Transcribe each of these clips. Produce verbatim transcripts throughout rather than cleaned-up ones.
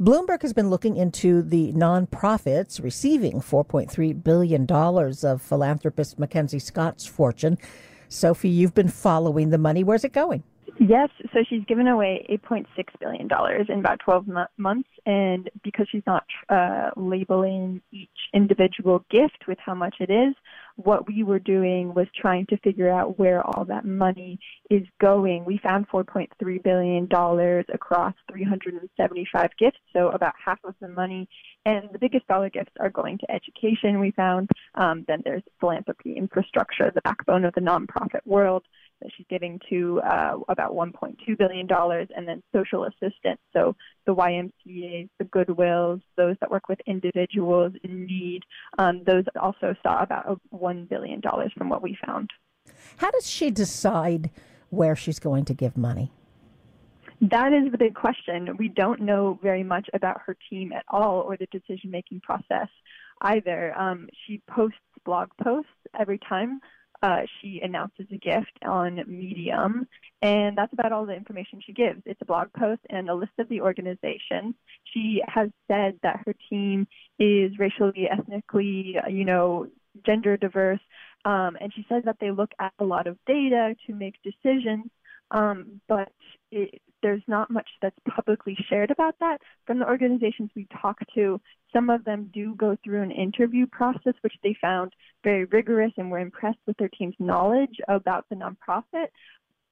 Bloomberg has been looking into the nonprofits receiving four point three billion dollars of philanthropist Mackenzie Scott's fortune. Sophie, you've been following the money. Where's it going? Yes. So she's given away eight point six billion dollars in about twelve months. And because she's not uh, labeling each individual gift with how much it is, what we were doing was trying to figure out where all that money is going. We found four point three billion dollars across three hundred seventy-five gifts, so about half of the money. And the biggest dollar gifts are going to education, we found. Um, then there's philanthropy, infrastructure, the backbone of the nonprofit world, that she's giving to uh, about one point two billion dollars, and then social assistance. So the Y M C As, the Goodwills, those that work with individuals in need, um, those also saw about one billion dollars from what we found. How does she decide where she's going to give money? That is the big question. We don't know very much about her team at all, or the decision-making process either. Um, she posts blog posts every time Uh, she announces a gift on Medium, and that's about all the information she gives. It's a blog post and a list of the organizations. She has said that her team is racially, ethnically, you know, gender diverse, um, and she says that they look at a lot of data to make decisions, um, but it, there's not much that's publicly shared about that. From the organizations we talk to, some of them do go through an interview process, which they found very rigorous, and were impressed with their team's knowledge about the nonprofit.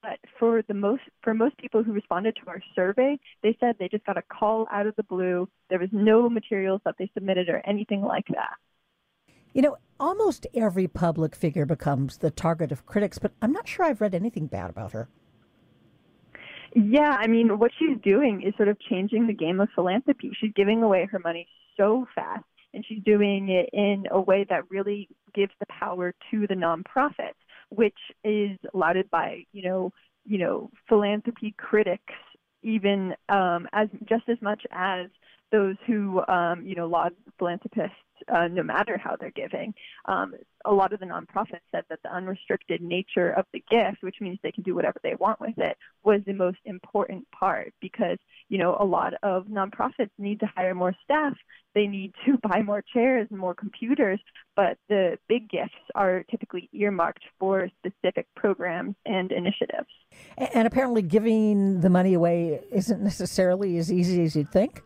But for the most, for most people who responded to our survey, they said they just got a call out of the blue. There was no materials that they submitted or anything like that. You know, almost every public figure becomes the target of critics, but I'm not sure I've read anything bad about her. Yeah, I mean, what she's doing is sort of changing the game of philanthropy. She's giving away her money so fast, and she's doing it in a way that really gives the power to the nonprofit, which is lauded by, you know, you know, philanthropy critics, even um, as just as much as those who, um, you know, laud philanthropists, uh, no matter how they're giving. Um, a lot of the nonprofits said that the unrestricted nature of the gift, which means they can do whatever they want with it, was the most important part, because, you know, a lot of nonprofits need to hire more staff. They need to buy more chairs and more computers, but the big gifts are typically earmarked for specific programs and initiatives. And apparently giving the money away isn't necessarily as easy as you'd think.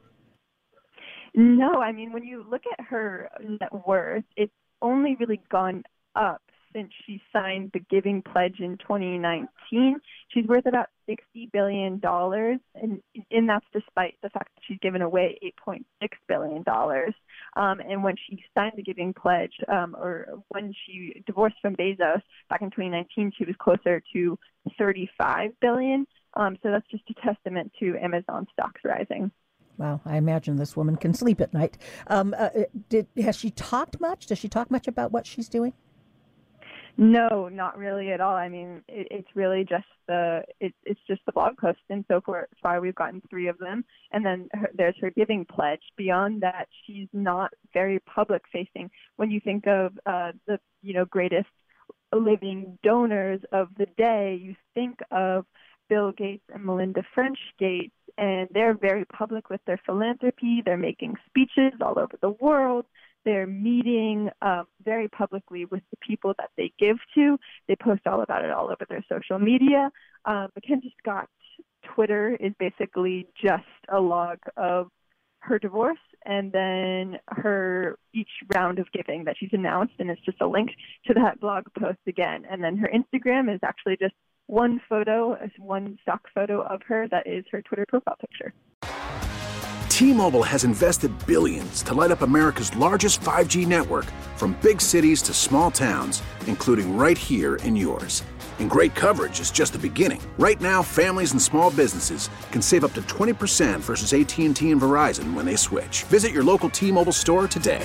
No, I mean, when you look at her net worth, it's only really gone up since she signed the Giving Pledge in twenty nineteen. She's worth about sixty billion dollars, and, and that's despite the fact that she's given away eight point six billion dollars. Um, and when she signed the Giving Pledge, um, or when she divorced from Bezos back in twenty nineteen, she was closer to thirty-five billion dollars. Um, so that's just a testament to Amazon stocks rising. Wow, I imagine this woman can sleep at night. Um, uh, did, has she talked much? Does she talk much about what she's doing? No, not really at all. I mean, it, it's really just the it, it's just the blog posts, and so far we've gotten three of them. And then her, there's her Giving Pledge. Beyond that, she's not very public facing. When you think of uh, the you know greatest living donors of the day, you think of Bill Gates and Melinda French Gates, and they're very public with their philanthropy. They're making speeches all over the world. They're meeting uh, very publicly with the people that they give to. They post all about it all over their social media. Uh, Mackenzie Scott's Twitter is basically just a log of her divorce and then her each round of giving that she's announced, and it's just a link to that blog post again. And then her Instagram is actually just one photo, one stock photo of her that is her Twitter profile picture. T-Mobile has invested billions to light up America's largest five G network, from big cities to small towns, including right here in yours. And great coverage is just the beginning. Right now, families and small businesses can save up to twenty percent versus A T and T and Verizon when they switch. Visit your local T-Mobile store today.